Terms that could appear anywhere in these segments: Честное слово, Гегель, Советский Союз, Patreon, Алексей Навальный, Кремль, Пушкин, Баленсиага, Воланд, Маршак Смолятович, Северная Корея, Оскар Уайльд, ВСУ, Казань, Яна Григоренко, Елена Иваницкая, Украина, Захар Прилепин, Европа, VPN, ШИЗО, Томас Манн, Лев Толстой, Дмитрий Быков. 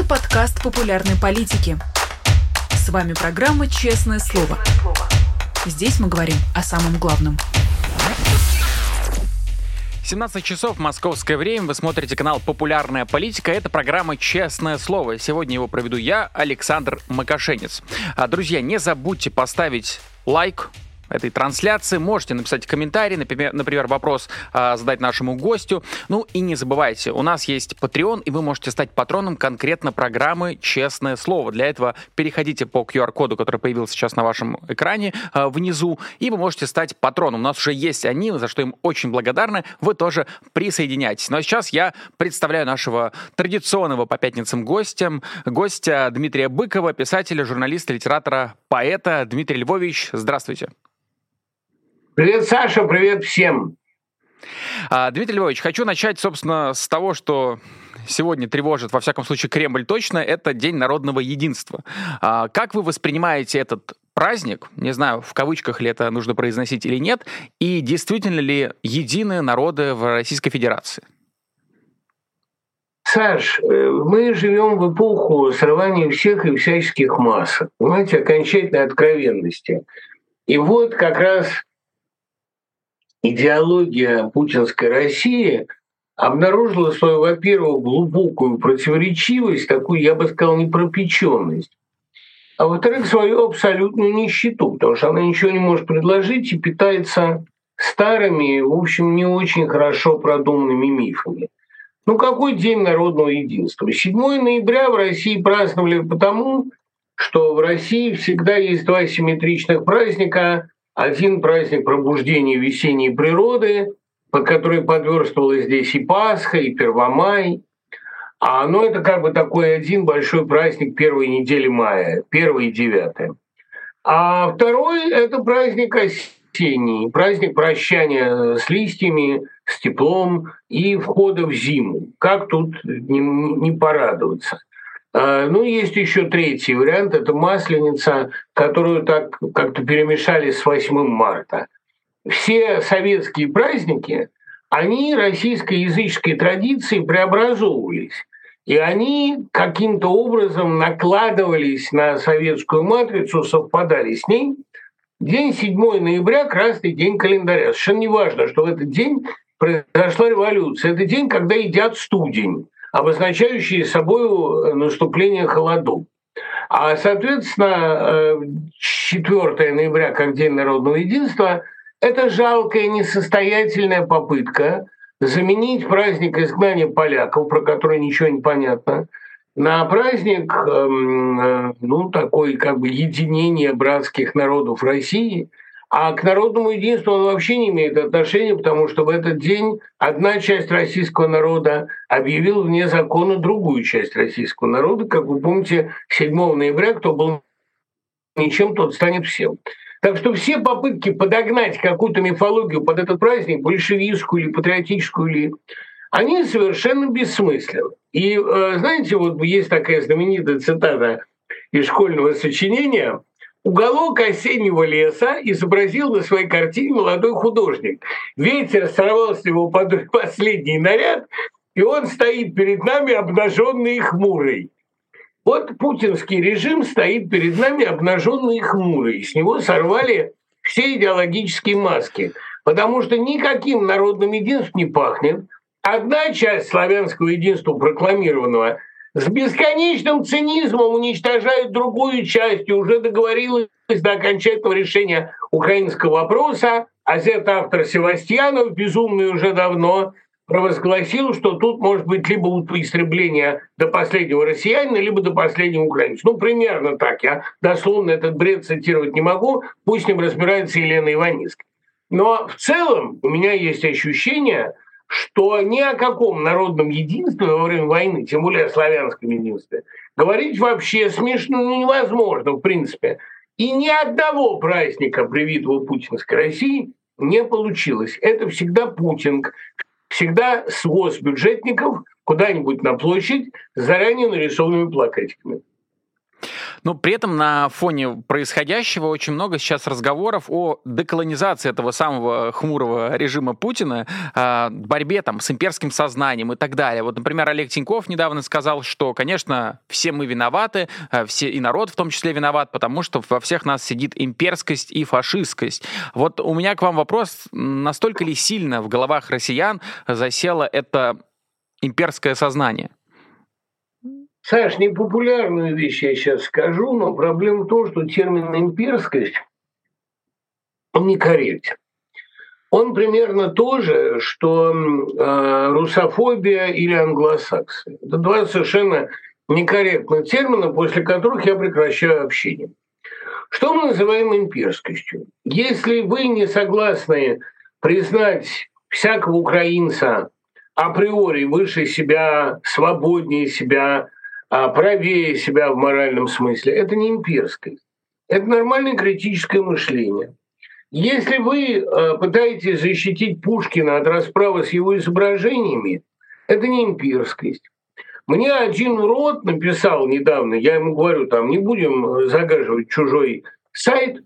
Это подкаст популярной политики. С вами программа «Честное слово». Здесь мы говорим о самом главном. 17 часов московское время. Вы смотрите канал «Популярная политика». Это программа «Честное слово». Сегодня его проведу я, Александр Макошенец. Друзья, не забудьте поставить лайк этой трансляции. Можете написать комментарий, например, вопрос задать нашему гостю. Ну и не забывайте, у нас есть Patreon, и вы можете стать патроном конкретно программы «Честное слово». Для этого переходите по QR-коду, который появился сейчас на вашем экране внизу, и вы можете стать патроном. У нас уже есть они, за что им очень благодарны. Вы тоже присоединяйтесь. Ну а сейчас я представляю нашего традиционного по пятницам гостя Дмитрия Быкова, писателя, журналиста, литератора, поэта. Дмитрий Львович, здравствуйте. Привет, Саша, привет всем. Дмитрий Львович, хочу начать, собственно, с того, что сегодня тревожит, во всяком случае, Кремль точно, это День народного единства. Как вы воспринимаете этот праздник? Не знаю, в кавычках ли это нужно произносить или нет, и действительно ли едины народы в Российской Федерации? Саш, мы живем в эпоху срывания всех и всяческих масок, понимаете, окончательной откровенности. И вот как раз идеология путинской России обнаружила свою, во-первых, глубокую противоречивость, такую, я бы сказал, непропечённость, а во-вторых, свою абсолютную нищету, потому что она ничего не может предложить и питается старыми, в общем, не очень хорошо продуманными мифами. Ну какой день народного единства? 7 ноября в России праздновали потому, что в России всегда есть два симметричных праздника. Один праздник пробуждения весенней природы, под который подверстывалась здесь и Пасха, и Первомай. А оно это как бы такой один большой праздник первой недели мая, 1 и 9. А второй — это праздник осенний, праздник прощания с листьями, с теплом и входа в зиму. Как тут не порадоваться? Ну, есть еще третий вариант, это Масленица, которую так как-то перемешали с 8 марта. Все советские праздники, они российской языческой традиции преобразовывались, и они каким-то образом накладывались на советскую матрицу, совпадали с ней. День 7 ноября – красный день календаря. Совершенно не важно, что в этот день произошла революция. Это день, когда едят студень, обозначающие собой наступление холодов. А, соответственно, 4 ноября, как День народного единства, это жалкая несостоятельная попытка заменить праздник изгнания поляков, про который ничего не понятно, на праздник, ну, такой как бы единения братских народов России. А к народному единству он вообще не имеет отношения, потому что в этот день одна часть российского народа объявила вне закона другую часть российского народа. Как вы помните, 7 ноября кто был ничем, тот станет всем. Так что все попытки подогнать какую-то мифологию под этот праздник, большевистскую или патриотическую, или, они совершенно бессмысленны. И знаете, вот есть такая знаменитая цитата из школьного сочинения: «Уголок осеннего леса изобразил на своей картине молодой художник. Ветер сорвал с него последний наряд, и он стоит перед нами обнаженный и хмурый». Вот путинский режим стоит перед нами обнаженный и хмурый. С него сорвали все идеологические маски, потому что никаким народным единством не пахнет. Одна часть славянского единства, прокламированного, с бесконечным цинизмом уничтожают другую часть и уже договорилась до окончательного решения украинского вопроса. А зет-автор Севастьянов, безумный уже давно, провозгласил, что тут может быть либо истребление до последнего россиянина, либо до последнего украинца. Ну, примерно так. Я дословно этот бред цитировать не могу. Пусть с ним разбирается Елена Иваницкая. Но в целом у меня есть ощущение, что ни о каком народном единстве во время войны, тем более о славянском единстве, говорить вообще смешно невозможно, в принципе. И ни одного праздника, привитого путинской России, не получилось. Это всегда путинг, всегда своз бюджетников куда-нибудь на площадь с заранее нарисованными плакатиками. Но при этом на фоне происходящего очень много сейчас разговоров о деколонизации этого самого хмурого режима Путина, борьбе там с имперским сознанием и так далее. Вот, например, Олег Тиньков недавно сказал, что, конечно, все мы виноваты, все и народ в том числе виноват, потому что во всех нас сидит имперскость и фашистскость. Вот у меня к вам вопрос, настолько ли сильно в головах россиян засело это имперское сознание? Саш, непопулярную вещь я сейчас скажу, но проблема в том, что термин «имперскость» некорректен. Он примерно то же, что русофобия или англосаксы. Это два совершенно некорректных термина, после которых я прекращаю общение. Что мы называем имперскостью? Если вы не согласны признать всякого украинца априори выше себя, свободнее себя, правее себя в моральном смысле, это не имперскость. Это нормальное критическое мышление. Если вы пытаетесь защитить Пушкина от расправы с его изображениями, это не имперскость. Мне один урод написал недавно, я ему говорю, там не будем загаживать чужой сайт,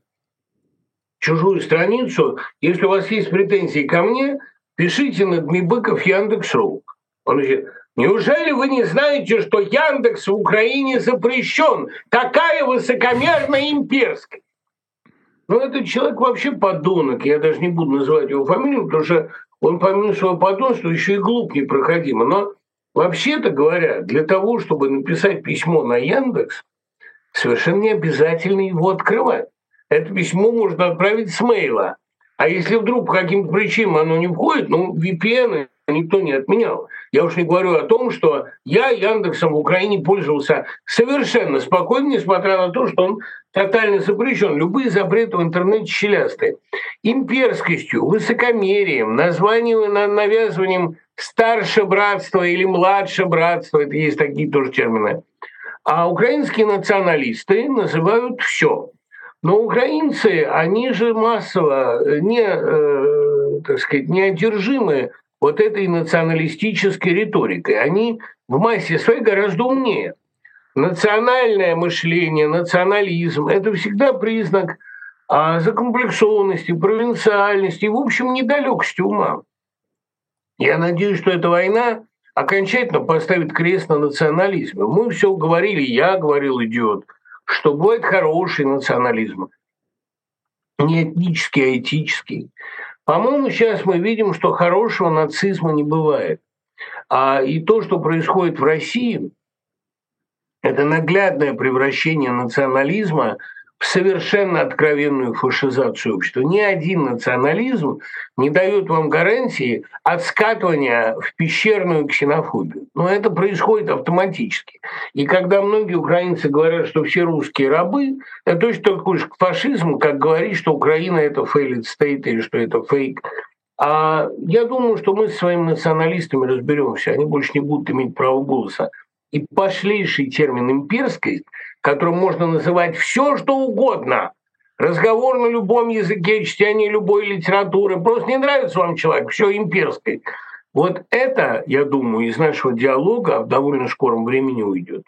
чужую страницу. Если у вас есть претензии ко мне, пишите на Дмибыков Яндекс.ру. Он говорит: неужели вы не знаете, что Яндекс в Украине запрещен? Такая высокомерная имперская. Но этот человек вообще подонок. Я даже не буду называть его фамилию, потому что он помимо своего подонства еще и глуп непроходимо. Но вообще-то говоря, для того, чтобы написать письмо на Яндекс, совершенно не обязательно его открывать. Это письмо можно отправить с мейла. А если вдруг по каким-то причинам оно не входит, ну, VPN никто не отменял. Я уж не говорю о том, что я Яндексом в Украине пользовался совершенно спокойно, несмотря на то, что он тотально запрещен. Любые запреты в интернете щелястые. Имперскостью, высокомерием, названием, навязыванием старше братства или младше братства, это есть такие тоже термины. А украинские националисты называют все. Но украинцы, они же массово не одержимы вот этой националистической риторикой. Они в массе своей гораздо умнее. Национальное мышление, национализм – это всегда признак закомплексованности, провинциальности и, в общем, недалёкости ума. Я надеюсь, что эта война окончательно поставит крест на национализме. Мы все говорили, я говорил, идиот, что будет хороший национализм, не этнический, а этический. По-моему, сейчас мы видим, что хорошего нацизма не бывает. И то, что происходит в России, это наглядное превращение национализма в совершенно откровенную фашизацию общества. Ни один национализм не дает вам гарантии от скатывания в пещерную ксенофобию. Но это происходит автоматически. И когда многие украинцы говорят, что все русские рабы, это точно такой же фашизм, как говорить, что Украина – это failed state или что это фейк. А я думаю, что мы с своими националистами разберемся, они больше не будут иметь права голоса. И пошлейший термин «имперскость», которым можно называть все, что угодно, разговор на любом языке, чтение любой литературы, просто не нравится вам человек, все имперское. Вот это, я думаю, из нашего диалога в довольно скором времени уйдет.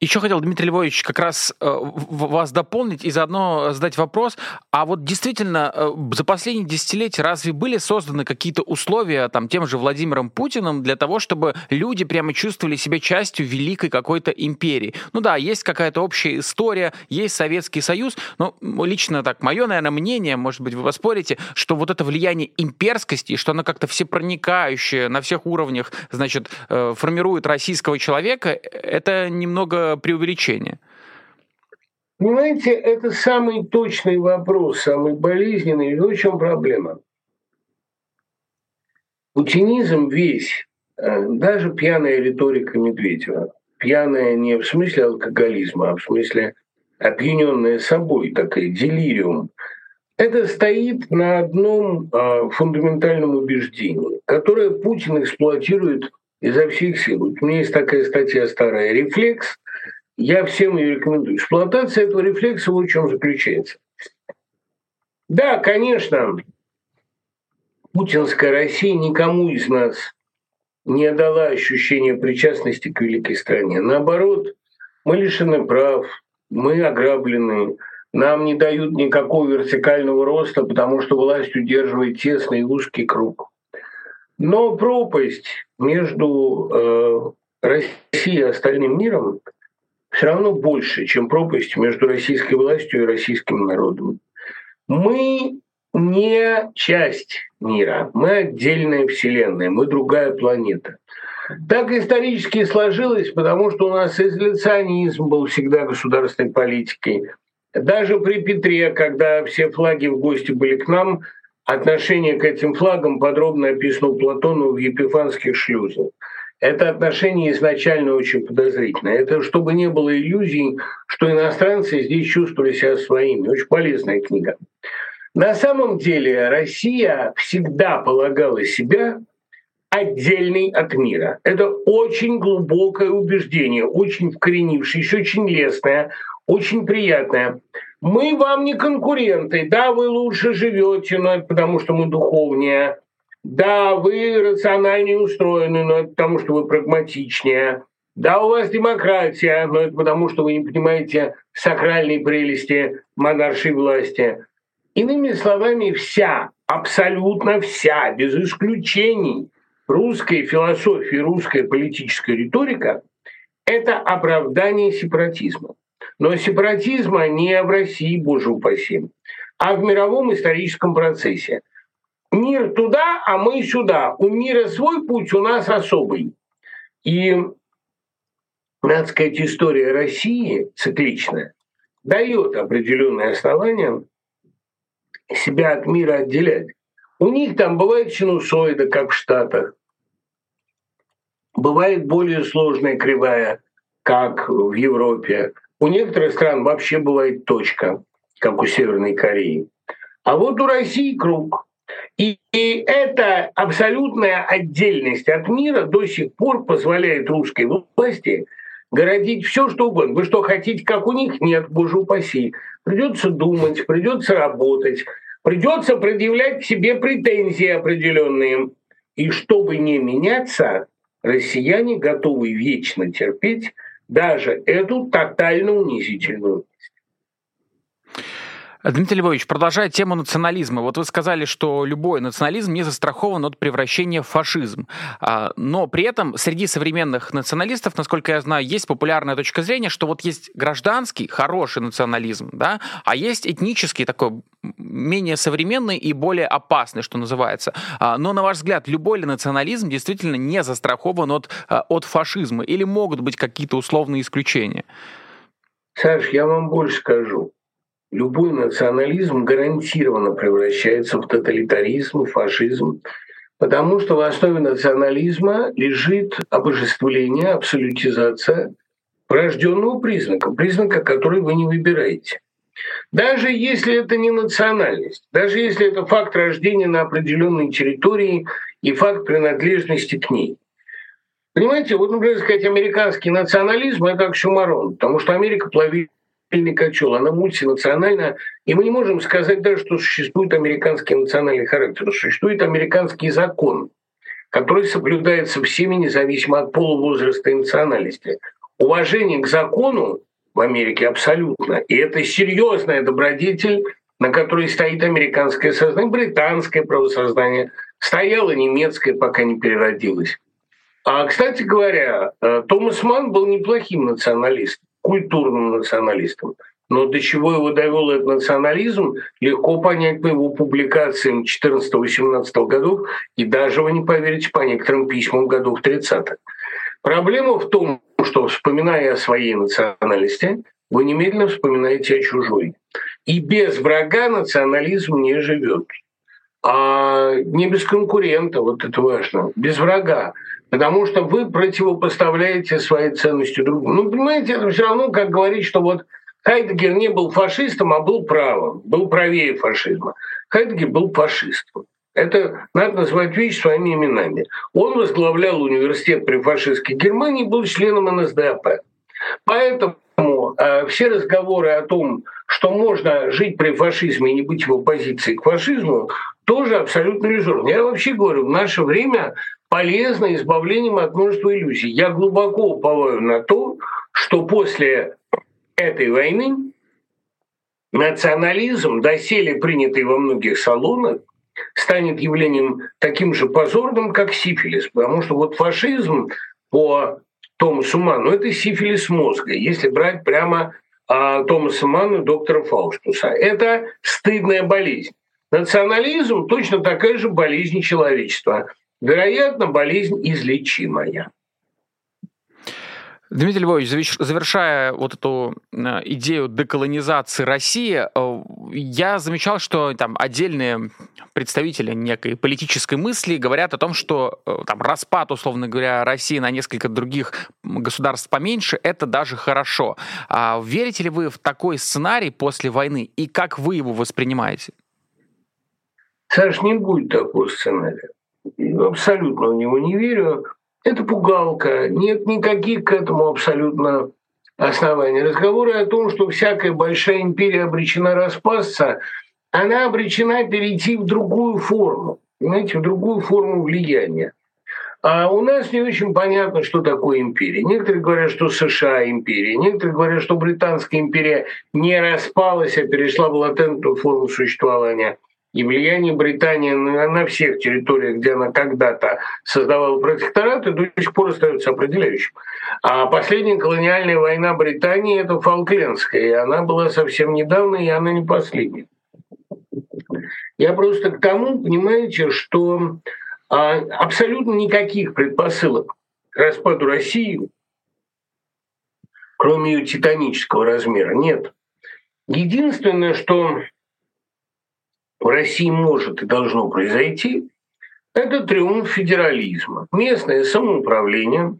Еще хотел, Дмитрий Львович, как раз вас дополнить и заодно задать вопрос. А вот действительно, за последние десятилетия разве были созданы какие-то условия там, тем же Владимиром Путиным для того, чтобы люди прямо чувствовали себя частью великой какой-то империи? Ну да, есть какая-то общая история, есть Советский Союз, но лично так, мое, наверное, мнение, может быть, вы поспорите, что вот это влияние имперскости, что оно как-то всепроникающее на всех уровнях, значит, формирует российского человека, это немного преувеличение? Понимаете, это самый точный вопрос, самый болезненный. В чем проблема? Путинизм весь, даже пьяная риторика Медведева, пьяная не в смысле алкоголизма, а в смысле опьянённая собой, такая делириум, это стоит на одном фундаментальном убеждении, которое Путин эксплуатирует изо всех сил. У меня есть такая статья старая «Рефлекс». Я всем ее рекомендую. Эксплуатация этого рефлекса вот в чем заключается. Да, конечно, путинская Россия никому из нас не дала ощущения причастности к великой стране. Наоборот, Мы лишены прав, мы ограблены, нам не дают никакого вертикального роста, потому что власть удерживает тесный и узкий круг. Но пропасть между Россией и остальным миром все равно больше, чем пропасть между российской властью и российским народом. Мы не часть мира, мы отдельная вселенная, мы другая планета. Так исторически сложилось, потому что у нас изоляционизм был всегда государственной политикой. Даже при Петре, когда все флаги в гости были к нам, отношение к этим флагам подробно описано у Платонова в «Епифанских шлюзах». Это отношение изначально очень подозрительное. Это чтобы не было иллюзий, что иностранцы здесь чувствовали себя своими. Очень полезная книга. На самом деле Россия всегда полагала себя отдельной от мира. Это очень глубокое убеждение, очень вкоренившееся, очень лестное, очень приятное. Мы вам не конкуренты. Да, вы лучше живете, но это потому, что мы духовнее. Да, вы рациональнее устроены, но это потому, что вы прагматичнее. Да, у вас демократия, но это потому, что вы не понимаете сакральной прелести монаршей власти. Иными словами, вся, абсолютно вся, без исключений, русская философия, русская политическая риторика – это оправдание сепаратизма. Но сепаратизма не в России, боже упаси, а в мировом историческом процессе. Мир туда, а мы сюда. У мира свой путь, у нас особый. И, надо сказать, история России цикличная дает определенные основания себя от мира отделять. У них там бывает синусоида, как в Штатах. Бывает более сложная кривая, как в Европе. У некоторых стран вообще бывает точка, как у Северной Кореи. А вот у России круг. И эта абсолютная отдельность от мира до сих пор позволяет русской власти городить все, что угодно. Вы что, хотите, как у них? Нет, боже упаси. Придется думать, придется работать, придется предъявлять к себе претензии определенные. И чтобы не меняться, россияне готовы вечно терпеть даже эту тотально унизительную власть. Дмитрий Львович, продолжая тему национализма. Вот вы сказали, что любой национализм не застрахован от превращения в фашизм. Но при этом среди современных националистов, насколько я знаю, есть популярная точка зрения, что вот есть гражданский, хороший национализм, да, а есть этнический, такой менее современный и более опасный, что называется. Но, на ваш взгляд, любой ли национализм действительно не застрахован от фашизма? Или могут быть какие-то условные исключения? Саш, я вам больше скажу. Любой национализм гарантированно превращается в тоталитаризм, в фашизм, потому что в основе национализма лежит обожествление, абсолютизация врожденного признака, который вы не выбираете. Даже если это не национальность, даже если это факт рождения на определенной территории и факт принадлежности к ней. Понимаете, вот, например, сказать, американский национализм – это как оксюморон, потому что Америка плавит качел, она мультинациональна, и мы не можем сказать даже, что существует американский национальный характер. Существует американский закон, который соблюдается всеми, независимо от пола, возраста и национальности. Уважение к закону в Америке абсолютно, и это серьезная добродетель, на которой стоит американское сознание, британское правосознание, стояло немецкое, пока не переродилось. А, кстати говоря, Томас Манн был неплохим националистом, культурным националистом. Но до чего его довел этот национализм, легко понять по его публикациям 14-18 годов, и даже, вы не поверите, по некоторым письмам годов 30-х. Проблема в том, что, вспоминая о своей национальности, вы немедленно вспоминаете о чужой. И без врага национализм не живет. А не без конкурента, вот это важно, без врага. Потому что вы противопоставляете свои ценности другу. Ну, понимаете, это все равно, как говорить, что вот Хайдегер не был фашистом, а был правым, был правее фашизма. Хайдегер был фашистом. Это надо назвать вещи своими именами. Он возглавлял университет при фашистской Германии, был членом НСДАП. Поэтому все разговоры о том, что можно жить при фашизме и не быть в оппозиции к фашизму, тоже абсолютно иллюзорно. Я вообще говорю, в наше время полезно избавлением от множества иллюзий. Я глубоко уповаю на то, что после этой войны национализм, доселе принятый во многих салонах, станет явлением таким же позорным, как сифилис. Потому что вот фашизм по Томасу Манну — это сифилис мозга, если брать прямо Томаса Манна, доктора Фаустуса. Это стыдная болезнь. Национализм — точно такая же болезнь человечества. Вероятно, болезнь излечимая. Дмитрий Львович, завершая вот эту идею деколонизации России, я замечал, что там отдельные представители некой политической мысли говорят о том, что там распад, условно говоря, России на несколько других государств поменьше — это даже хорошо. А верите ли вы в такой сценарий после войны, и как вы его воспринимаете? Саш, не будет такого сценария. Абсолютно в него не верю. Это пугалка, нет никаких к этому абсолютно оснований. Разговоры о том, что всякая большая империя обречена распасться, она обречена перейти в другую форму, понимаете, в другую форму влияния. А у нас не очень понятно, что такое империя. Некоторые говорят, что США империя, некоторые говорят, что Британская империя не распалась, а перешла в латентную форму существования. И влияние Британии на всех территориях, где она когда-то создавала протекторат, и до сих пор остается определяющим. А последняя колониальная война Британии — это Фолклендская, и она была совсем недавно, и она не последняя. Я просто к тому, понимаете, что абсолютно никаких предпосылок к распаду России, кроме ее титанического размера, нет. Единственное, что в России может и должно произойти, это триумф федерализма, местное самоуправление.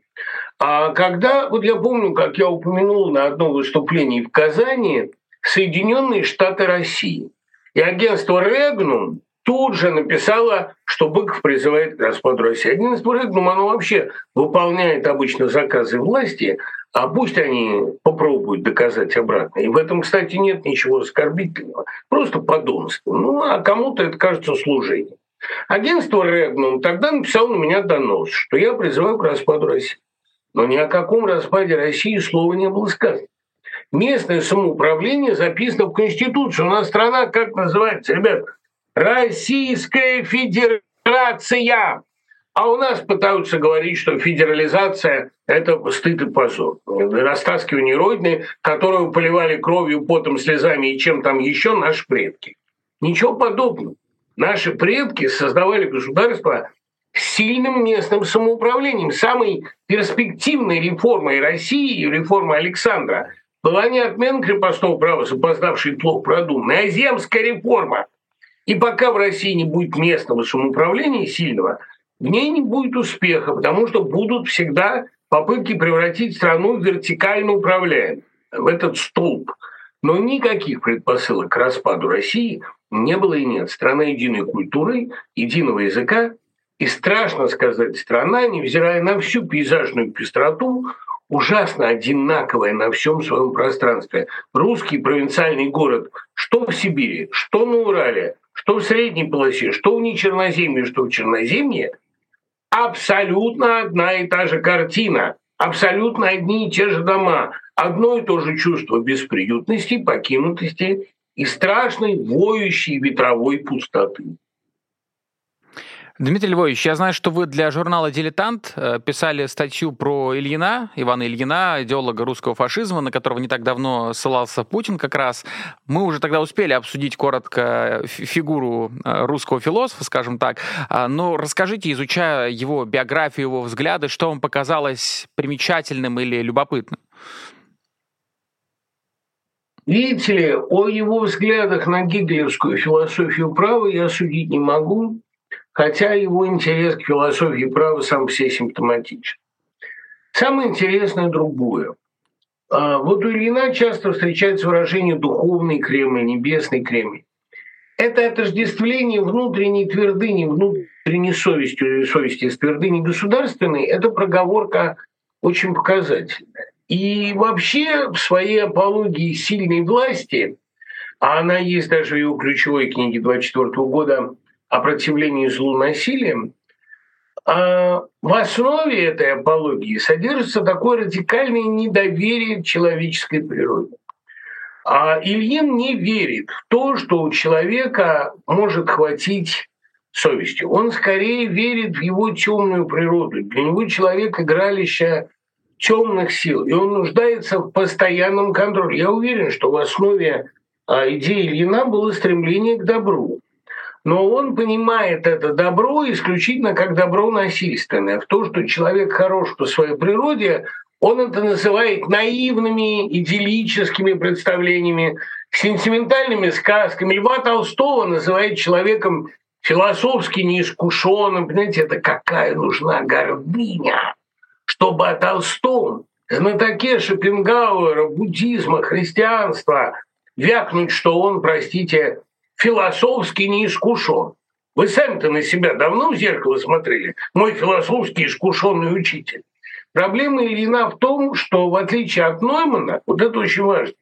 А когда, вот я помню, как я упомянул на одном выступлении в Казани, Соединенные Штаты России. И агентство «Регнум» тут же написало, что Быков призывает к распаду России. Агентство «Регнум», оно вообще выполняет обычно заказы власти, а пусть они попробуют доказать обратное. И в этом, кстати, нет ничего оскорбительного. Просто подонство. Ну, а кому-то это кажется служением. Агентство «Регнум» тогда написало на меня донос, что я призываю к распаду России. Но ни о каком распаде России слова не было сказано. Местное самоуправление записано в Конституции. У нас страна как называется, ребята? Российская Федерация. А у нас пытаются говорить, что федерализация – это стыд и позор. Растаскивание Родины, которую поливали кровью, потом, слезами и чем там еще наши предки. Ничего подобного. Наши предки создавали государство с сильным местным самоуправлением. Самой перспективной реформой России, реформой Александра, была не отмена крепостного права, запоздавшей и плохо продуманной, а земская реформа. И пока в России не будет местного самоуправления сильного, в ней не будет успеха, потому что будут всегда попытки превратить страну в вертикально управляемую, в этот столб. Но никаких предпосылок к распаду России не было и нет. Страна единой культуры, единого языка. И страшно сказать, страна, невзирая на всю пейзажную пестроту, ужасно одинаковая на всем своем пространстве. Русский провинциальный город, что в Сибири, что на Урале, что в средней полосе, что в нечерноземье, что в черноземье, абсолютно одна и та же картина, абсолютно одни и те же дома, одно и то же чувство бесприютности, покинутости и страшной воющей ветровой пустоты. Дмитрий Львович, я знаю, что вы для журнала «Дилетант» писали статью про Ильина, Ивана Ильина, идеолога русского фашизма, на которого не так давно ссылался Путин как раз. Мы уже тогда успели обсудить коротко фигуру русского философа, скажем так. Но расскажите, изучая его биографию, его взгляды, что вам показалось примечательным или любопытным? Видите ли, о его взглядах на гегелевскую философию права я судить не могу. Хотя его интерес к философии права сам по себе симптоматичен. Самое интересное другое. Вот у Ильина часто встречается выражение «духовный Кремль», «небесный Кремль». Это отождествление внутренней твердыни, внутренней совести с твердыней государственной, это проговорка очень показательная. И вообще в своей апологии сильной власти, а она есть даже в его ключевой книге 1924 года «О противлении злу насилием», в основе этой апологии содержится такое радикальное недоверие к человеческой природе. Ильин не верит в то, что у человека может хватить совести. Он скорее верит в его темную природу. Для него человек — игралище темных сил, и он нуждается в постоянном контроле. Я уверен, что в основе идеи Ильина было стремление к добру. Но он понимает это добро исключительно как добро насильственное. В то, что человек хорош по своей природе, он это называет наивными, идиллическими представлениями, сентиментальными сказками. Льва Толстого называет человеком философски неискушенным. Понимаете, это какая нужна гордыня, чтобы о Толстом, знатоке Шопенгауэра, буддизма, христианства вякнуть, что он, простите, философски неискушен. Вы сами-то на себя давно в зеркало смотрели? Мой философски искушенный учитель. Проблема Ильина в том, что в отличие от Ноймана, вот это очень важно,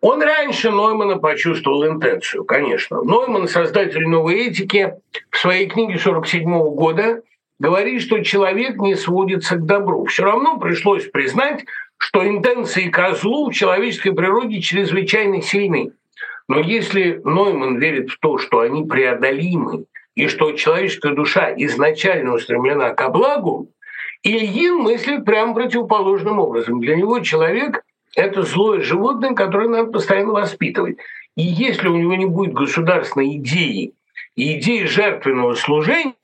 он раньше Ноймана почувствовал интенцию, конечно. Нойман, создатель новой этики, в своей книге 1947 года говорит, что человек не сводится к добру. Все равно пришлось признать, что интенции ко злу в человеческой природе чрезвычайно сильны. Но если Нойман верит в то, что они преодолимы, и что человеческая душа изначально устремлена ко благу, Ильин мыслит прямо противоположным образом. Для него человек — это злое животное, которое надо постоянно воспитывать. И если у него не будет государственной идеи и идеи жертвенного служения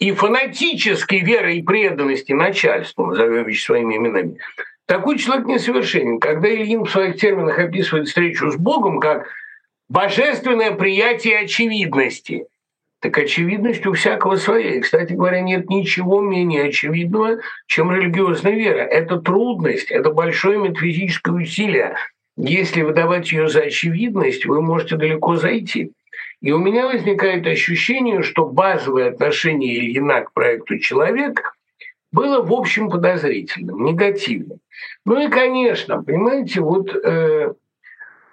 и фанатической веры и преданности начальству, назовем вещи своими именами, такой человек несовершенен. Когда Ильин в своих терминах описывает встречу с Богом как божественное приятие очевидности, так очевидность у всякого своя. И, кстати говоря, нет ничего менее очевидного, чем религиозная вера. Это трудность, это большое метафизическое усилие. Если выдавать ее за очевидность, вы можете далеко зайти. И у меня возникает ощущение, что базовое отношение Ильина к проекту «Человек» было, в общем, подозрительным, негативным. Ну и, конечно, понимаете, вот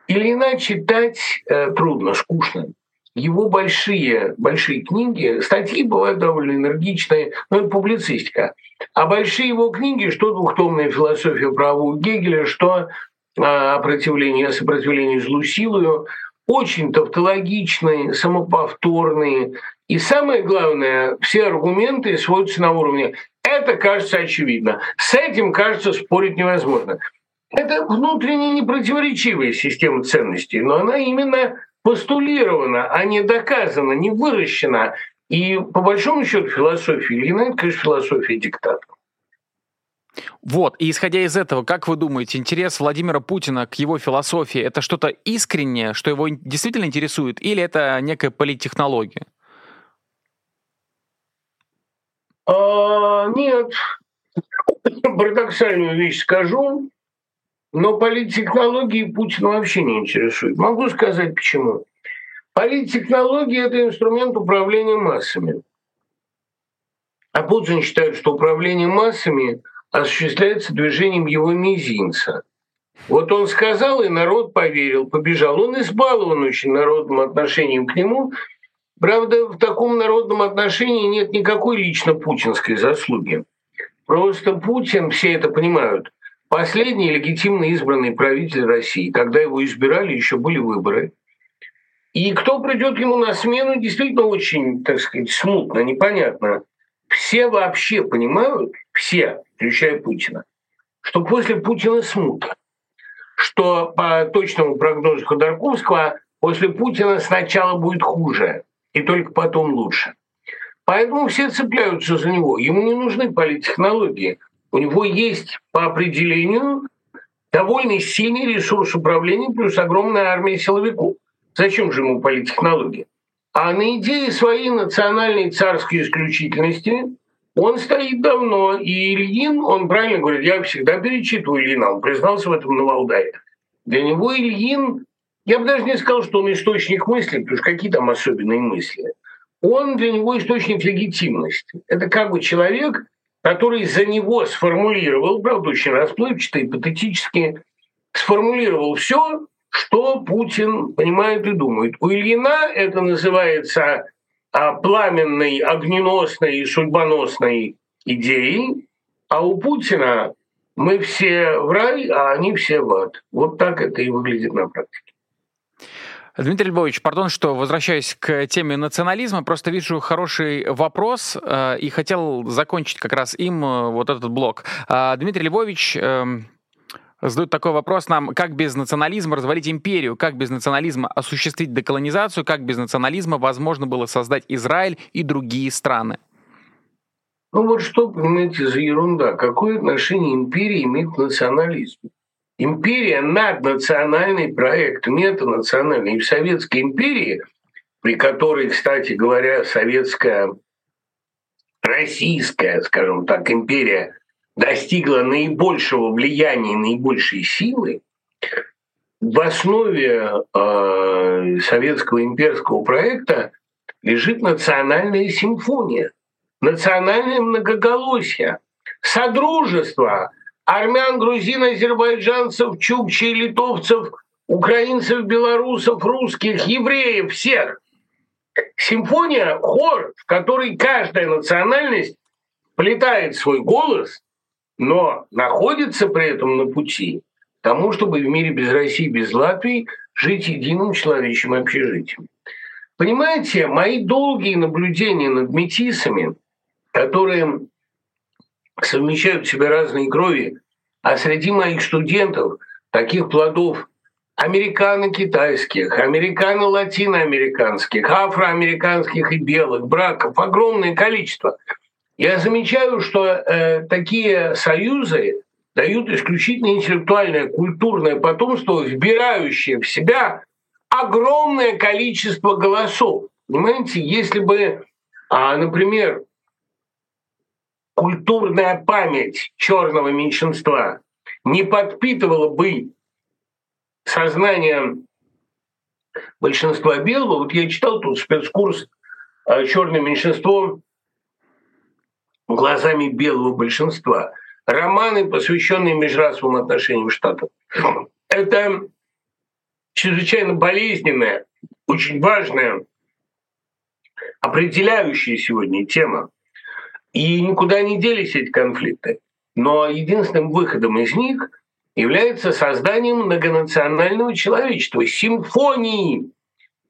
Ильина читать трудно, скучно. Его большие книги, статьи бывают довольно энергичные, но это публицистика. А большие его книги, что «Двухтомная философия права» у Гегеля, что «Сопротивление злу силою», очень тавтологичные, самоповторные. И самое главное, все аргументы сводятся на уровне «это кажется очевидно», «с этим, кажется, спорить невозможно». Это внутренне непротиворечивая система ценностей, но она именно постулирована, а не доказана, не выращена. И по большому счету философия Ильина — это, конечно, философия диктатора. Вот, и исходя из этого, как вы думаете, интерес Владимира Путина к его философии — это что-то искреннее, что его действительно интересует, или это некая политтехнология? Нет, парадоксальную вещь скажу, но политтехнологии Путина вообще не интересуют. Могу сказать почему. Политтехнологии — это инструмент управления массами. А Путин считает, что управление массами осуществляется движением его мизинца. Вот он сказал, и народ поверил, побежал. Он избалован очень народным отношением к нему. Правда, в таком народном отношении нет никакой лично путинской заслуги. Просто Путин, все это понимают, последний легитимно избранный правитель России. Когда его избирали, еще были выборы. И кто придет ему на смену, действительно очень, так сказать, смутно, непонятно. Все вообще понимают, все, включая Путина, что после Путина смута, что по точному прогнозу Ходорковского после Путина сначала будет хуже и только потом лучше. Поэтому все цепляются за него. Ему не нужны политтехнологии. У него есть по определению довольно сильный ресурс управления плюс огромная армия силовиков. Зачем же ему политтехнологии? А на идее своей национальной царской исключительности он стоит давно. И Ильин, он правильно говорит, я всегда перечитываю Ильина, он признался в этом на Валдае. Для него Ильин, я бы даже не сказал, что он источник мысли, потому что какие там особенные мысли. Он для него источник легитимности. Это как бы человек, который за него сформулировал, правда, очень расплывчато и патетически, сформулировал все, что Путин понимает и думает. У Ильина это называется пламенной, огненосной и судьбоносной идеи, а у Путина мы все в рай, а они все в ад. Вот так это и выглядит на практике. Дмитрий Львович, пардон, что возвращаюсь к теме национализма, просто вижу хороший вопрос и хотел закончить как раз им вот этот блок. Дмитрий Львович задают такой вопрос нам: как без национализма развалить империю, как без национализма осуществить деколонизацию, как без национализма возможно было создать Израиль и другие страны? Ну вот что, понимаете, за ерунда. Какое отношение империя имеет к национализму? Империя — наднациональный проект, метанациональный. И в Советской империи, при которой, кстати говоря, советская, российская, скажем так, империя достигла наибольшего влияния, наибольшей силы, в основе советского имперского проекта лежит национальная симфония, национальное многоголосие, содружество армян, грузин, азербайджанцев, чукчей, литовцев, украинцев, белорусов, русских, евреев, всех. Симфония — хор, в который каждая национальность вплетает свой голос, но находится при этом на пути к тому, чтобы в мире без России, без Латвии жить единым человеческим общежитием. Понимаете, мои долгие наблюдения над метисами, которые совмещают в себе разные крови, а среди моих студентов таких плодов американо-китайских, американо-латиноамериканских, афроамериканских и белых браков огромное количество. Я замечаю, что такие союзы дают исключительно интеллектуальное, культурное потомство, вбирающее в себя огромное количество голосов. Понимаете, если бы, например, культурная память черного меньшинства не подпитывала бы сознание большинства белого. Вот я читал тут спецкурс «Черное меньшинство глазами белого большинства». Романы, посвященные межрасовым отношениям Штатов. Это чрезвычайно болезненная, очень важная, определяющая сегодня тема. И никуда не делись эти конфликты. Но единственным выходом из них является создание многонационального человечества, симфонии.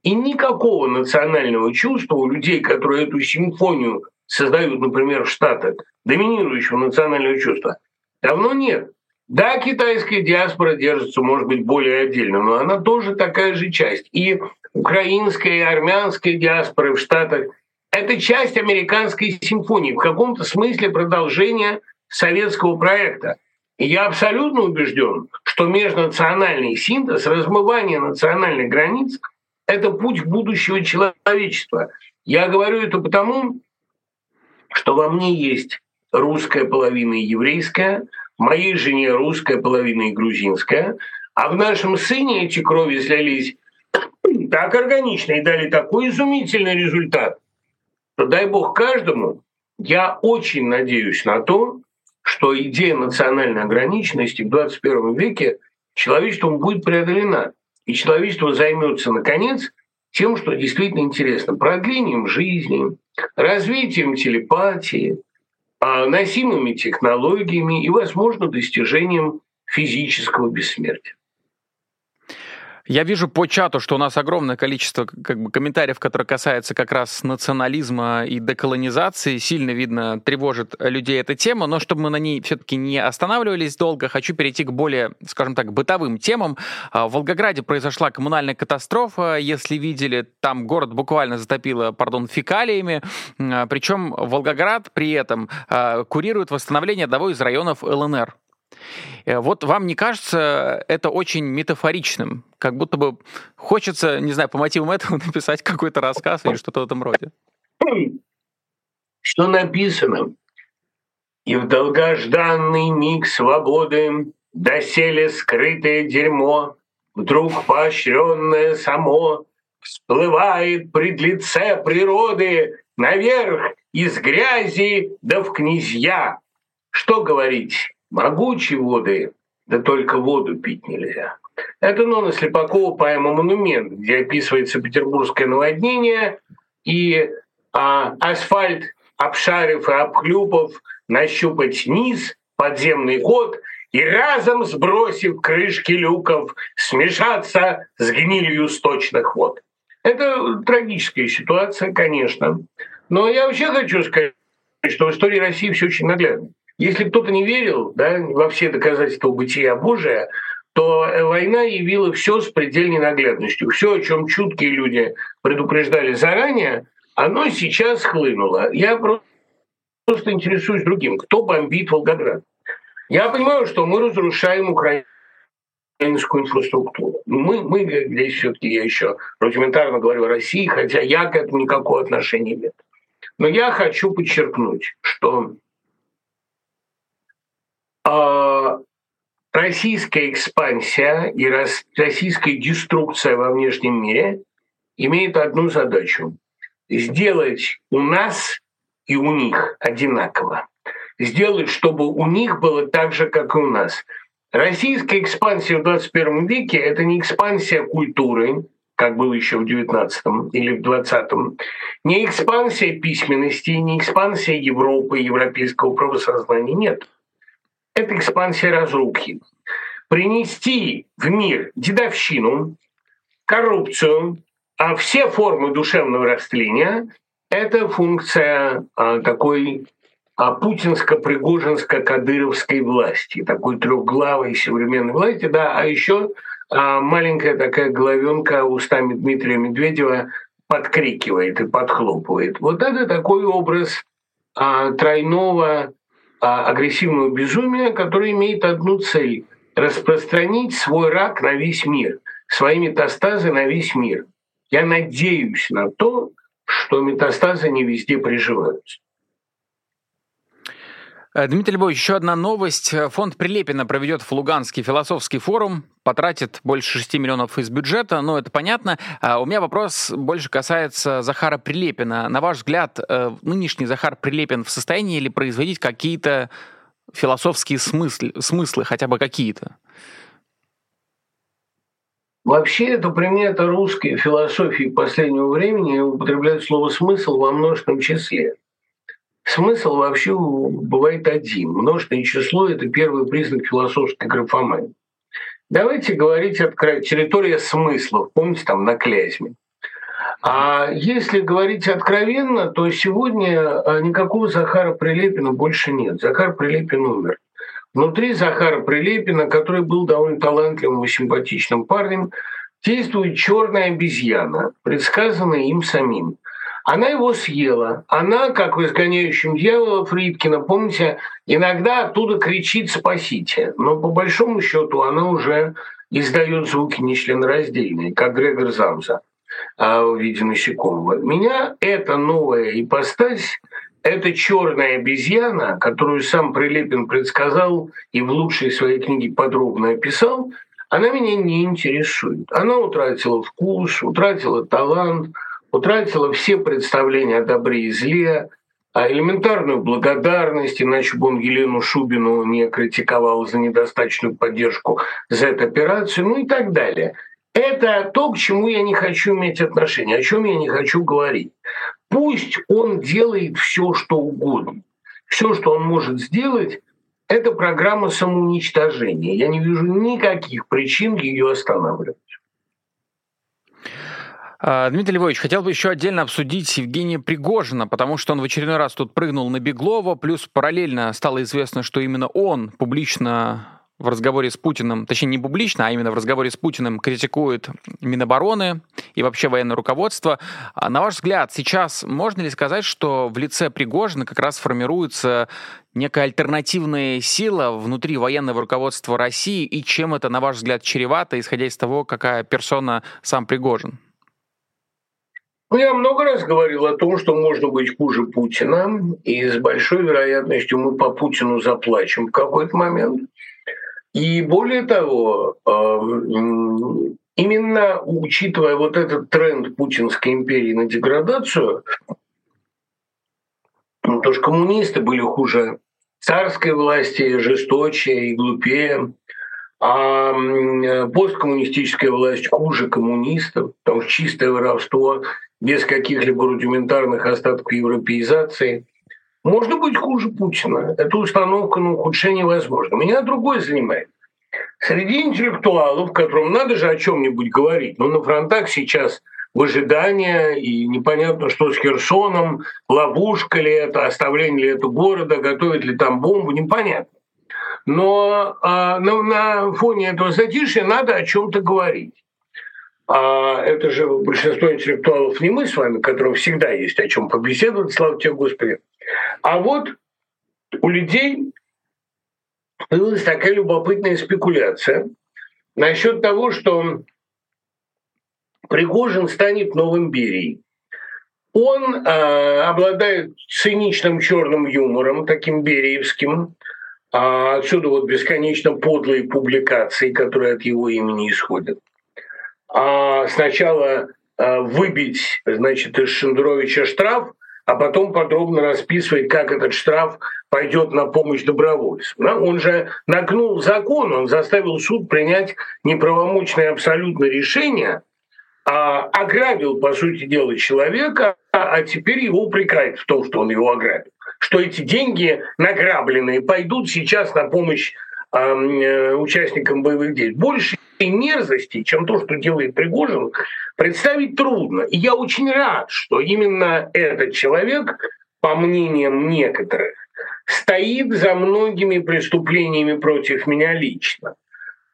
И никакого национального чувства у людей, которые эту симфонию создают, например, в Штатах, доминирующего национального чувства, давно нет. Да, китайская диаспора держится, может быть, более отдельно, но она тоже такая же часть. И украинская, и армянская диаспоры в Штатах – это часть американской симфонии, в каком-то смысле продолжение советского проекта. И я абсолютно убежден, что межнациональный синтез, размывание национальных границ — это путь будущего человечества. Я говорю это потому, что во мне есть русская половина и еврейская, в моей жене русская половина и грузинская, а в нашем сыне эти крови слились так органично и дали такой изумительный результат, то дай бог каждому. Я очень надеюсь на то, что идея национальной ограниченности в 21 веке человечеством будет преодолена, и человечество займется наконец тем, что действительно интересно: продлением жизни, развитием телепатии, носимыми технологиями и, возможно, достижением физического бессмертия. Я вижу по чату, что у нас огромное количество комментариев, которые касаются как раз национализма и деколонизации. Сильно, видно, тревожит людей эта тема, но чтобы мы на ней все-таки не останавливались долго, хочу перейти к более, скажем так, бытовым темам. В Волгограде произошла коммунальная катастрофа. Если видели, там город буквально затопило, фекалиями. Причем Волгоград при этом курирует восстановление одного из районов ЛНР. Вот вам не кажется это очень метафоричным? Как будто бы хочется, не знаю, по мотивам этого написать какой-то рассказ или что-то в этом роде. Что написано? «И в долгожданный миг свободы доселе скрытое дерьмо, вдруг поощренное само, всплывает пред лице природы наверх из грязи да в князья. Что говорить? Могучие воды, да только воду пить нельзя». Это Нонна Слепакова поэма «Монумент», где описывается петербургское наводнение и асфальт обшарив и обхлюпав, нащупать низ, подземный ход и разом, сбросив крышки люков, смешаться с гнилью сточных вод. Это трагическая ситуация, конечно. Но я вообще хочу сказать, что в истории России все очень наглядно. Если кто-то не верил, да, во все доказательства бытия Божия, то война явила все с предельной наглядностью. Все, о чем чуткие люди предупреждали заранее, оно сейчас хлынуло. Я просто интересуюсь другим. Кто бомбит Волгоград? Я понимаю, что мы разрушаем украинскую инфраструктуру. Мы здесь все-таки, я еще рудиментарно говорю о России, хотя я к этому никакого отношения нет. Но я хочу подчеркнуть, что российская экспансия и российская деструкция во внешнем мире имеет одну задачу – сделать у нас и у них одинаково. Сделать, чтобы у них было так же, как и у нас. Российская экспансия в 21 веке – это не экспансия культуры, как было еще в 19 или в 20-м, не экспансия письменности, не экспансия Европы, европейского правосознания, нет. Это экспансия разрухи. Принести в мир дедовщину, коррупцию, а все формы душевного растления – это функция такой путинско-пригожинско-кадыровской власти, такой трехглавой современной власти, да, а еще маленькая такая главенка устами Дмитрия Медведева подкрикивает и подхлопывает. Вот это такой образ тройного агрессивного безумия, который имеет одну цель – распространить свой рак на весь мир, свои метастазы на весь мир. Я надеюсь на то, что метастазы не везде приживаются. Дмитрий Львович, еще одна новость. Фонд Прилепина проведет в Луганске философский форум, потратит больше 6 миллионов из бюджета, но это понятно. У меня вопрос больше касается Захара Прилепина. На ваш взгляд, нынешний Захар Прилепин в состоянии ли производить какие-то философские смыслы, хотя бы какие-то? Вообще, это примета русской философии последнего времени употребляют слово «смысл» во множественном числе. Смысл вообще бывает один. Множественное число – это первый признак философской графомании. Давайте говорить о территории смыслов. Помните, там на Клязьме. А если говорить откровенно, то сегодня никакого Захара Прилепина больше нет. Захар Прилепин умер. Внутри Захара Прилепина, который был довольно талантливым и симпатичным парнем, действует черная обезьяна, предсказанная им самим. Она его съела. Она, как в «Изгоняющем дьявола» Фридкина, помните, иногда оттуда кричит «спасите». Но по большому счету она уже издает звуки нечленораздельные, как Грегор Замза в виде насекомого. Меня эта новая ипостась, эта черная обезьяна, которую сам Прилепин предсказал и в лучшей своей книге подробно описал, она меня не интересует. Она утратила вкус, утратила талант, утратила все представления о добре и зле, элементарную благодарность, иначе бы он Елену Шубину не критиковал за недостаточную поддержку за эту операцию, ну и так далее. Это то, к чему я не хочу иметь отношения, о чем я не хочу говорить. Пусть он делает все, что угодно. Все, что он может сделать, это программа самоуничтожения. Я не вижу никаких причин ее останавливать. Дмитрий Львович, хотел бы еще отдельно обсудить Евгения Пригожина, потому что он в очередной раз тут прыгнул на Беглова, плюс параллельно стало известно, что именно он публично в разговоре с Путиным, точнее не публично, а именно в разговоре с Путиным критикует Минобороны и вообще военное руководство. На ваш взгляд, сейчас можно ли сказать, что в лице Пригожина как раз формируется некая альтернативная сила внутри военного руководства России, и чем это, на ваш взгляд, чревато, исходя из того, какая персона сам Пригожин? Я много раз говорил о том, что можно быть хуже Путина, и с большой вероятностью мы по Путину заплачем в какой-то момент. И более того, именно учитывая вот этот тренд путинской империи на деградацию, потому что коммунисты были хуже царской власти, жесточе и глупее, а посткоммунистическая власть хуже коммунистов, потому что чистое воровство без каких-либо рудиментарных остатков европеизации. Можно быть хуже Путина. Эта установка на ухудшение возможна. Меня другое занимает. Среди интеллектуалов, которым надо же о чем-нибудь говорить, но на фронтах сейчас выжидание, и непонятно, что с Херсоном, ловушка ли это, оставление ли это города, готовят ли там бомбу, непонятно. Но на фоне этого затишья надо о чем-то говорить. Это же большинство интеллектуалов не мы с вами, которым всегда есть о чем побеседовать, слава тебе, Господи. А вот у людей появилась такая любопытная спекуляция насчет того, что Пригожин станет новым Берией. Он обладает циничным черным юмором, таким бериевским, отсюда вот бесконечно подлые публикации, которые от его имени исходят. Сначала выбить, значит, из Шендеровича штраф, а потом подробно расписывать, как этот штраф пойдет на помощь добровольцам. Да? Он же нагнул закон, он заставил суд принять неправомочное абсолютно решение, ограбил, по сути дела, человека, а теперь его упрекает в том, что он его ограбил. Что эти деньги награбленные пойдут сейчас на помощь участникам боевых действий. Больше мерзости, чем то, что делает Пригожин, представить трудно. И я очень рад, что именно этот человек, по мнениям некоторых, стоит за многими преступлениями против меня лично.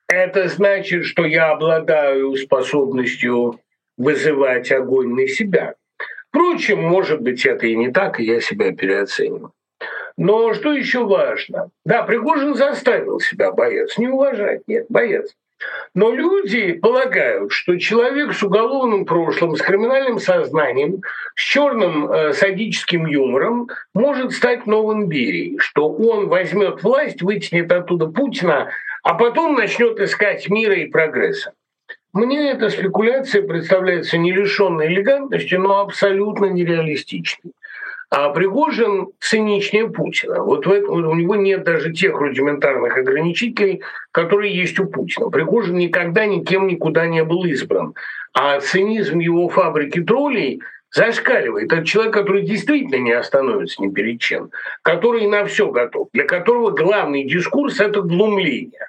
Это значит, что я обладаю способностью вызывать огонь на себя. Впрочем, может быть, это и не так, и я себя переоцениваю. Но что еще важно? Да, Пригожин заставил себя боец. Не уважать, нет, боец. Но люди полагают, что человек с уголовным прошлым, с криминальным сознанием, с черным садическим юмором может стать новым Берией, что он возьмет власть, вытянет оттуда Путина, а потом начнет искать мира и прогресса. Мне эта спекуляция представляется не лишенной элегантностью, но абсолютно нереалистичной. А Пригожин циничнее Путина. Вот в этом, у него нет даже тех рудиментарных ограничителей, которые есть у Путина. Пригожин никогда никем никуда не был избран. А цинизм его фабрики троллей зашкаливает. Это человек, который действительно не остановится ни перед чем, который на все готов, для которого главный дискурс – это глумление.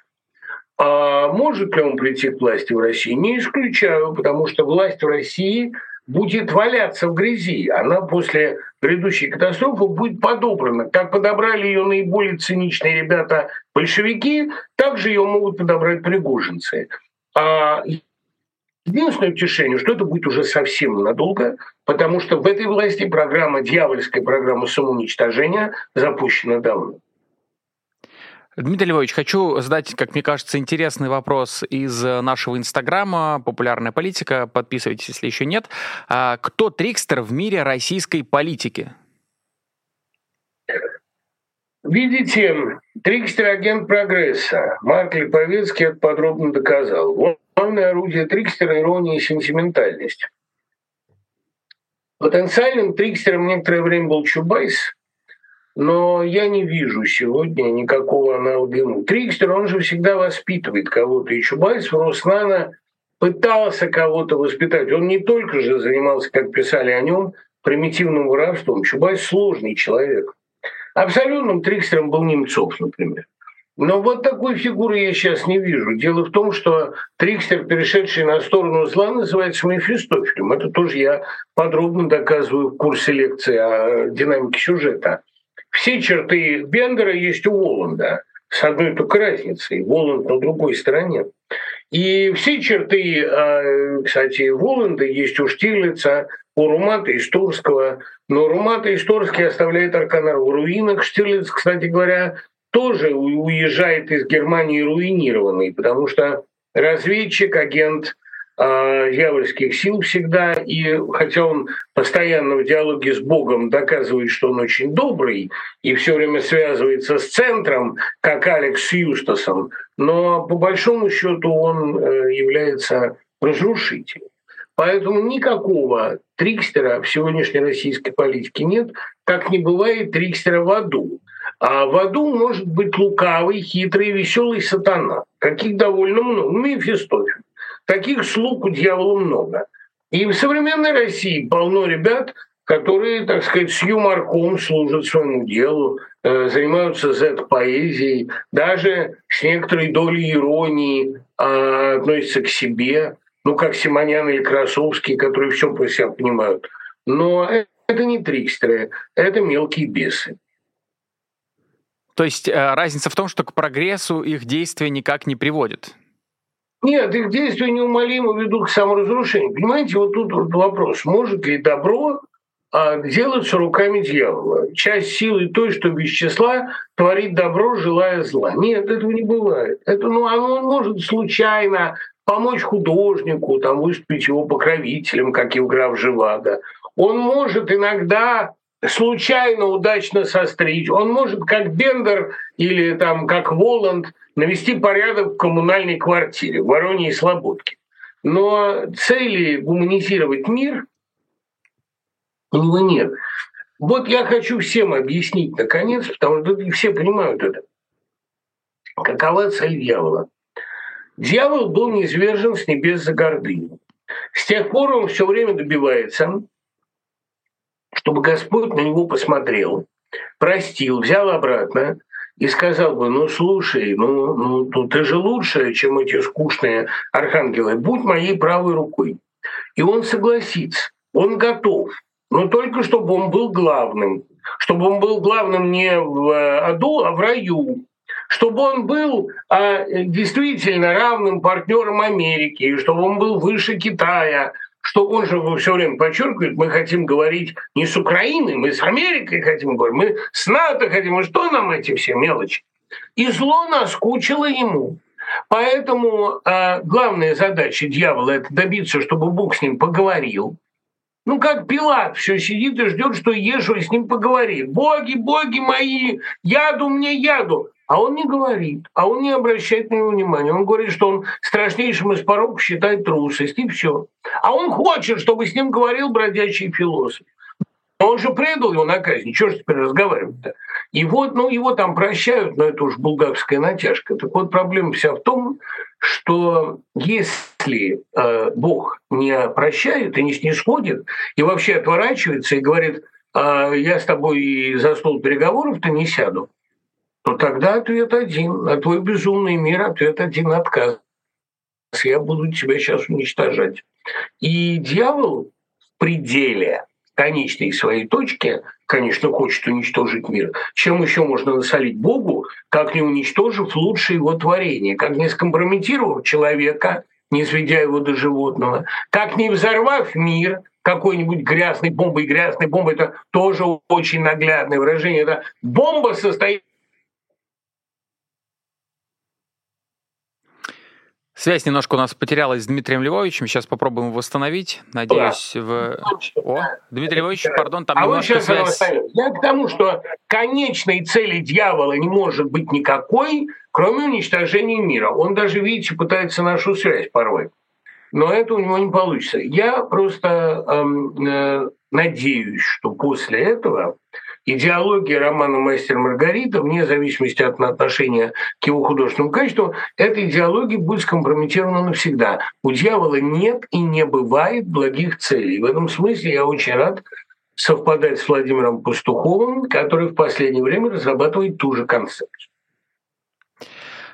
А может ли он прийти к власти в России? Не исключаю, потому что власть в России – будет валяться в грязи. Она после грядущей катастрофы будет подобрана. Как подобрали ее наиболее циничные ребята большевики, так же ее могут подобрать пригожинцы. Единственное утешение, что это будет уже совсем надолго, потому что в этой власти программа, дьявольская программа самоуничтожения запущена давно. Дмитрий Львович, хочу задать, как мне кажется, интересный вопрос из нашего Инстаграма «Популярная политика». Подписывайтесь, если еще нет. Кто трикстер в мире российской политики? Видите, трикстер-агент прогресса. Марк Липовецкий это подробно доказал. Главное орудие трикстера – ирония и сентиментальность. Потенциальным трикстером некоторое время был Чубайс, но я не вижу сегодня никакого аналога ему. Трикстер, он же всегда воспитывает кого-то. И Чубайс в Роснано пытался кого-то воспитать. Он не только же занимался, как писали о нем, примитивным воровством. Чубайс сложный человек. Абсолютным трикстером был Немцов, например. Но вот такой фигуры я сейчас не вижу. Дело в том, что трикстер, перешедший на сторону зла, называется Мефистофелем. Это тоже я подробно доказываю в курсе лекции о динамике сюжета. Все черты Бендера есть у Воланда, с одной только разницей. Воланд на другой стороне. И все черты, кстати, Воланда есть у Штирлица, у Румата и Исторского. Но Румата и Исторский оставляет Арканар в руинах. Штирлиц, кстати говоря, тоже уезжает из Германии руинированный, потому что разведчик, агент дьявольских сил всегда, и хотя он постоянно в диалоге с Богом доказывает, что он очень добрый и все время связывается с центром, как Алекс с Юстасом, но по большому счету он является разрушителем. Поэтому никакого трикстера в сегодняшней российской политике нет, как не бывает трикстера в аду. А в аду может быть лукавый, хитрый, веселый сатана, каких довольно много, Мефистофель. Таких слуг у дьявола много. И в современной России полно ребят, которые, так сказать, с юморком служат своему делу, занимаются зет-поэзией, даже с некоторой долей иронии относятся к себе, ну, как Симонян или Красовский, которые все про себя понимают. Но это не трикстеры, это мелкие бесы. То есть разница в том, что к прогрессу их действия никак не приводят? Нет, их действия неумолимо ведут к саморазрушению. Понимаете, вот тут вот вопрос, может ли добро делаться руками дьявола? Часть силы той, что без числа, творит добро, желая зла. Нет, этого не бывает. Это, ну, оно может случайно помочь художнику, там, выступить его покровителем, как Евграф Живаго. Он может иногда случайно удачно состричь. Он может, как Бендер или там, как Воланд, навести порядок в коммунальной квартире, в Вороньей Слободке. Но цели гуманизировать мир у него нет. Вот я хочу всем объяснить, наконец, потому что все понимают это. Какова цель дьявола? Дьявол был низвержен с небес за гордыню. С тех пор он все время добивается, чтобы Господь на него посмотрел, простил, взял обратно и сказал бы: ну слушай, ну ты же лучше, чем эти скучные архангелы, будь моей правой рукой. И он согласится, он готов, но только чтобы он был главным. Чтобы он был главным не в аду, а в раю. Чтобы он был действительно равным партнером Америки, чтобы он был выше Китая, что он же все время подчеркивает, мы хотим говорить не с Украиной, мы с Америкой хотим говорить, мы с НАТО хотим, и что нам эти все мелочи? И зло наскучило ему. Поэтому главная задача дьявола – это добиться, чтобы Бог с ним поговорил. Ну, как Пилат все сидит и ждет, что Иешуа с ним поговорит. «Боги, боги мои, яду мне, яду!» А он не говорит, а он не обращает на него внимания. Он говорит, что он страшнейшим из пороков считает трусость, и все. А он хочет, чтобы с ним говорил бродячий философ. Но он же предал его на казнь, чего же теперь разговаривать-то? И вот, ну, его там прощают, но это уж булгаковская натяжка. Так вот, проблема вся в том, что если Бог не прощает и не снисходит, и вообще отворачивается и говорит: я с тобой за стол переговоров-то не сяду, то тогда ответ один. На твой безумный мир ответ один — отказ. Я буду тебя сейчас уничтожать. И дьявол в пределе конечной своей точки, конечно, хочет уничтожить мир. Чем еще можно насолить Богу, как не уничтожив лучшее его творение, как не скомпрометировав человека, не сведя его до животного, как не взорвав мир какой-нибудь грязной бомбой. Грязной бомбой — это тоже очень наглядное выражение. Это бомба состоит. Связь немножко у нас потерялась с Дмитрием Львовичем. Сейчас попробуем восстановить. Надеюсь, Дмитрий Львович, пардон, там немножко связь. Я к тому, что конечной цели дьявола не может быть никакой, кроме уничтожения мира. Он даже, видите, пытается нашу связь порвать. Но это у него не получится. Я просто надеюсь, что после этого идеология романа «Мастер и Маргарита», вне зависимости от отношения к его художественному качеству, эта идеология будет скомпрометирована навсегда. У дьявола нет и не бывает благих целей. В этом смысле я очень рад совпадать с Владимиром Пастуховым, который в последнее время разрабатывает ту же концепцию.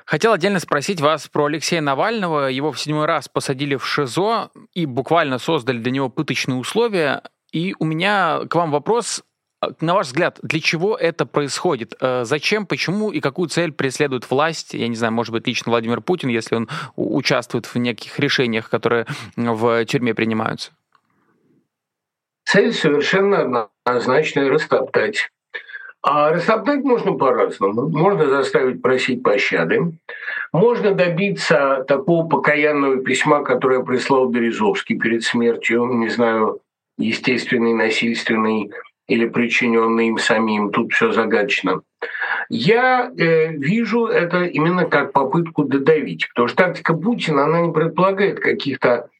Хотел отдельно спросить вас про Алексея Навального. Его в 7-й раз посадили в ШИЗО и буквально создали для него пыточные условия. И у меня к вам вопрос. На ваш взгляд, для чего это происходит? Зачем, почему и какую цель преследует власть? Я не знаю, может быть, лично Владимир Путин, если он участвует в неких решениях, которые в тюрьме принимаются. Цель совершенно однозначная — растоптать. А растоптать можно по-разному. Можно заставить просить пощады. Можно добиться такого покаянного письма, которое прислал Березовский перед смертью, не знаю, естественный, насильственный или причиненный им самим, тут все загадочно. Я вижу это именно как попытку додавить, потому что тактика Путина, она не предполагает каких-то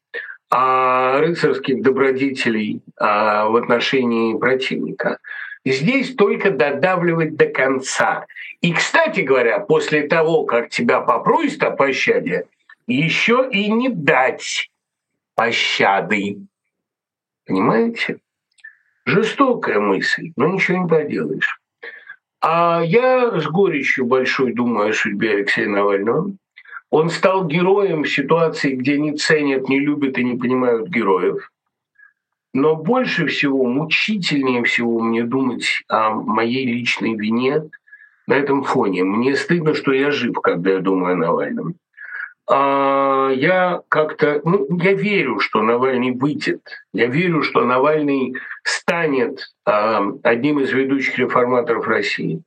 рыцарских добродетелей в отношении противника. Здесь только додавливать до конца. И, кстати говоря, после того, как тебя попросят о пощаде, еще и не дать пощады. Понимаете? Жестокая мысль, но ничего не поделаешь. А я с горечью большой думаю о судьбе Алексея Навального. Он стал героем в ситуации, где не ценят, не любят и не понимают героев. Но больше всего, мучительнее всего мне думать о моей личной вине на этом фоне. Мне стыдно, что я жив, когда я думаю о Навальном. Я верю, что Навальный выйдет. Я верю, что Навальный станет одним из ведущих реформаторов России.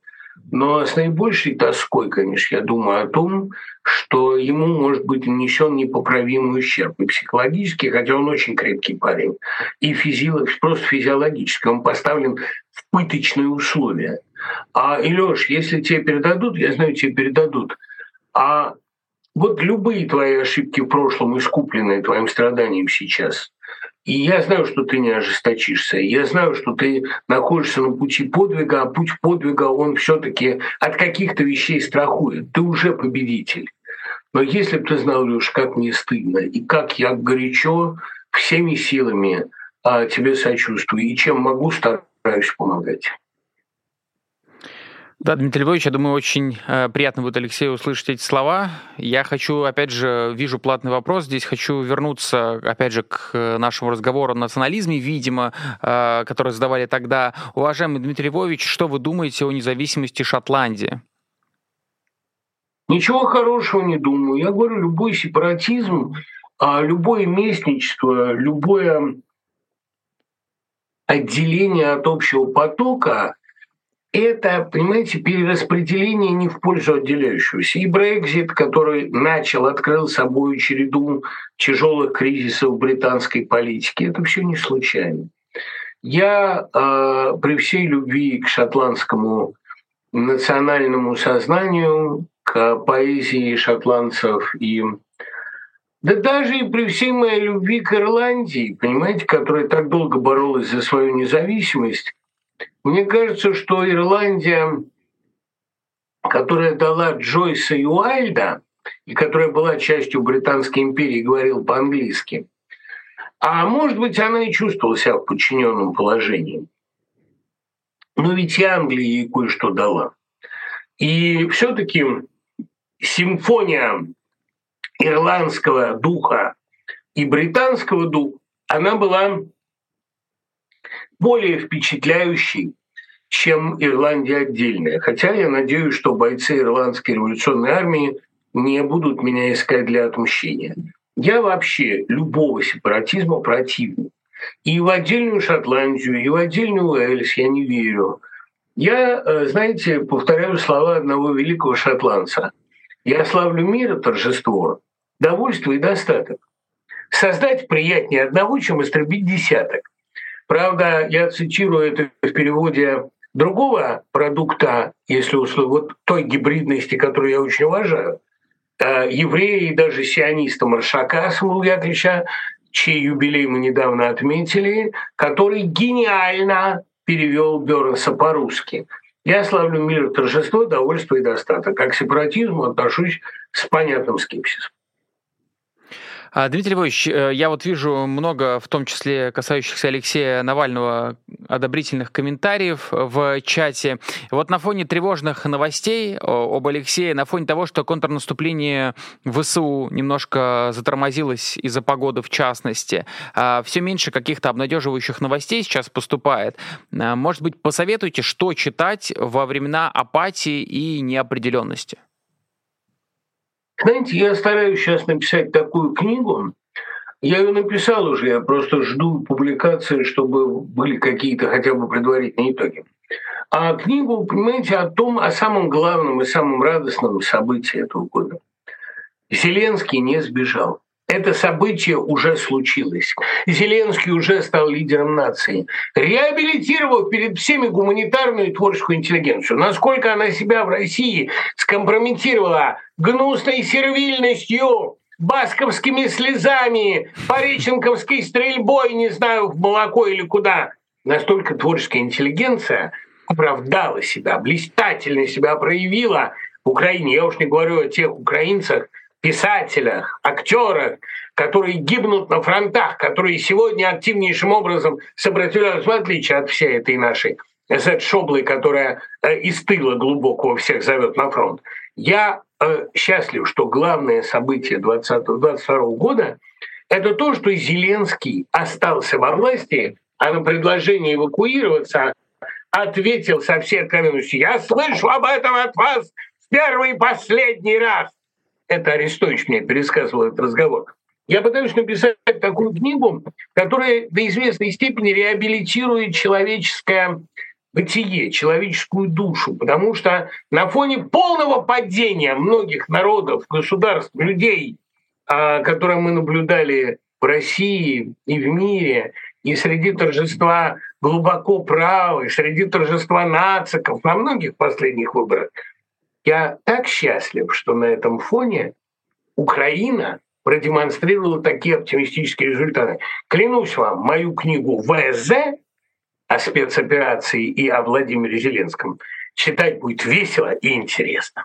Но с наибольшей тоской, конечно, я думаю о том, что ему может быть нанесен непоправимый ущерб и психологический, хотя он очень крепкий парень, и просто физиологически. Он поставлен в пыточные условия. Илёш, если тебе передадут, я знаю, тебе передадут, вот любые твои ошибки в прошлом, искупленные твоим страданием сейчас, и я знаю, что ты не ожесточишься. Я знаю, что ты находишься на пути подвига, а путь подвига, он все-таки от каких-то вещей страхует. Ты уже победитель. Но если бы ты знал, Лёш, как мне стыдно, и как я горячо всеми силами тебе сочувствую, и чем могу, стараюсь помогать. Да, Дмитрий Львович, я думаю, очень приятно будет Алексею услышать эти слова. Я хочу, опять же, вижу платный вопрос. Здесь хочу вернуться, опять же, к нашему разговору о национализме, видимо, который задавали тогда. Уважаемый Дмитрий Львович, что вы думаете о независимости Шотландии? Ничего хорошего не думаю. Я говорю, любой сепаратизм, любое местничество, любое отделение от общего потока – это, понимаете, перераспределение не в пользу отделяющегося. И Брексит, который открыл собой череду тяжелых кризисов британской политики, это все не случайно. Я при всей любви к шотландскому национальному сознанию, к поэзии шотландцев и... Да даже и при всей моей любви к Ирландии, понимаете, которая так долго боролась за свою независимость, мне кажется, что Ирландия, которая дала Джойса и Уайльда, и которая была частью Британской империи и говорила по-английски, может быть, она и чувствовала себя в подчиненном положении. Но ведь и Англия ей кое-что дала. И все-таки симфония ирландского духа и британского духа, она была более впечатляющей, чем Ирландия отдельная. Хотя я надеюсь, что бойцы Ирландской революционной армии не будут меня искать для отмщения. Я вообще любого сепаратизма противник. И в отдельную Шотландию, и в отдельную Уэльс я не верю. Я, знаете, повторяю слова одного великого шотландца. Я славлю мир и торжество, довольство и достаток. Создать приятнее одного, чем истребить десяток. Правда, я цитирую это в переводе другого продукта, если условно, вот той гибридности, которую я очень уважаю, еврея и даже сиониста Маршака Смолятовича, чей юбилей мы недавно отметили, который гениально перевел Бернса по-русски. Я славлю мир, торжество, довольство и достаток. Как к сепаратизму отношусь с понятным скепсисом. Дмитрий Львович, я вот вижу много, в том числе касающихся Алексея Навального, одобрительных комментариев в чате. Вот на фоне тревожных новостей об Алексее, на фоне того, что контрнаступление ВСУ немножко затормозилось из-за погоды в частности, все меньше каких-то обнадеживающих новостей сейчас поступает. Может быть, посоветуйте, что читать во времена апатии и неопределенности? Знаете, я стараюсь сейчас написать такую книгу. Я ее написал уже, я просто жду публикации, чтобы были какие-то хотя бы предварительные итоги. Книгу, понимаете, о самом главном и самом радостном событии этого года. Зеленский не сбежал. Это событие уже случилось. Зеленский уже стал лидером нации, реабилитировав перед всеми гуманитарную и творческую интеллигенцию. Насколько она себя в России скомпрометировала гнусной сервильностью, басковскими слезами, пореченковской стрельбой, не знаю, в молоко или куда. Настолько творческая интеллигенция оправдала себя, блистательно себя проявила в Украине. Я уж не говорю о тех украинцах, писателях, актерах, которые гибнут на фронтах, которые сегодня активнейшим образом сопротивляются, в отличие от всей этой нашей Z-шоблы, которая из тыла глубокого всех зовет на фронт. Я счастлив, что главное событие 2022 года — это то, что Зеленский остался во власти, а на предложение эвакуироваться ответил со всей откровенностью: «Я слышу об этом от вас в первый и последний раз!» Это Арестович мне пересказывал этот разговор. Я пытаюсь написать такую книгу, которая до известной степени реабилитирует человеческое бытие, человеческую душу, потому что на фоне полного падения многих народов, государств, людей, которые мы наблюдали в России и в мире, и среди торжества глубоко правых, среди торжества нациков на многих последних выборах, я так счастлив, что на этом фоне Украина продемонстрировала такие оптимистические результаты. Клянусь вам, мою книгу «ВЗ» о спецоперации и о Владимире Зеленском читать будет весело и интересно.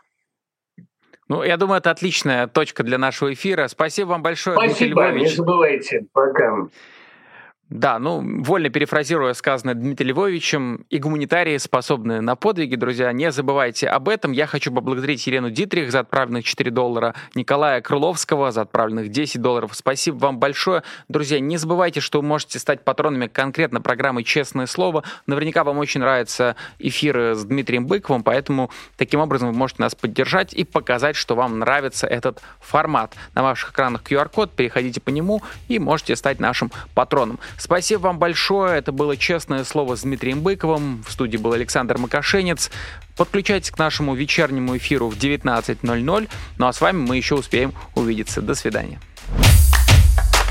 Ну, я думаю, это отличная точка для нашего эфира. Спасибо вам большое, Дмитрий Львович. Спасибо, не забывайте. Пока. Да, ну, вольно перефразируя сказанное Дмитрием Львовичем, и гуманитарии способны на подвиги, друзья, не забывайте об этом. Я хочу поблагодарить Елену Дитрих за отправленных $4, Николая Крыловского за отправленных $10. Спасибо вам большое. Друзья, не забывайте, что вы можете стать патронами конкретно программы «Честное слово». Наверняка вам очень нравятся эфиры с Дмитрием Быковым, поэтому таким образом вы можете нас поддержать и показать, что вам нравится этот формат. На ваших экранах QR-код, переходите по нему и можете стать нашим патроном. Спасибо вам большое. Это было «Честное слово» с Дмитрием Быковым. В студии был Александр Макошенец. Подключайтесь к нашему вечернему эфиру в 19:00. Ну а с вами мы еще успеем увидеться. До свидания.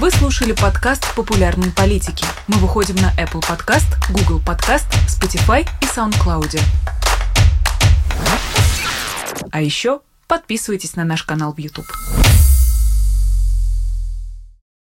Вы слушали подкаст «Популярной политики». Мы выходим на Apple Podcast, Google Podcast, Spotify и SoundCloud. А еще подписывайтесь на наш канал в YouTube.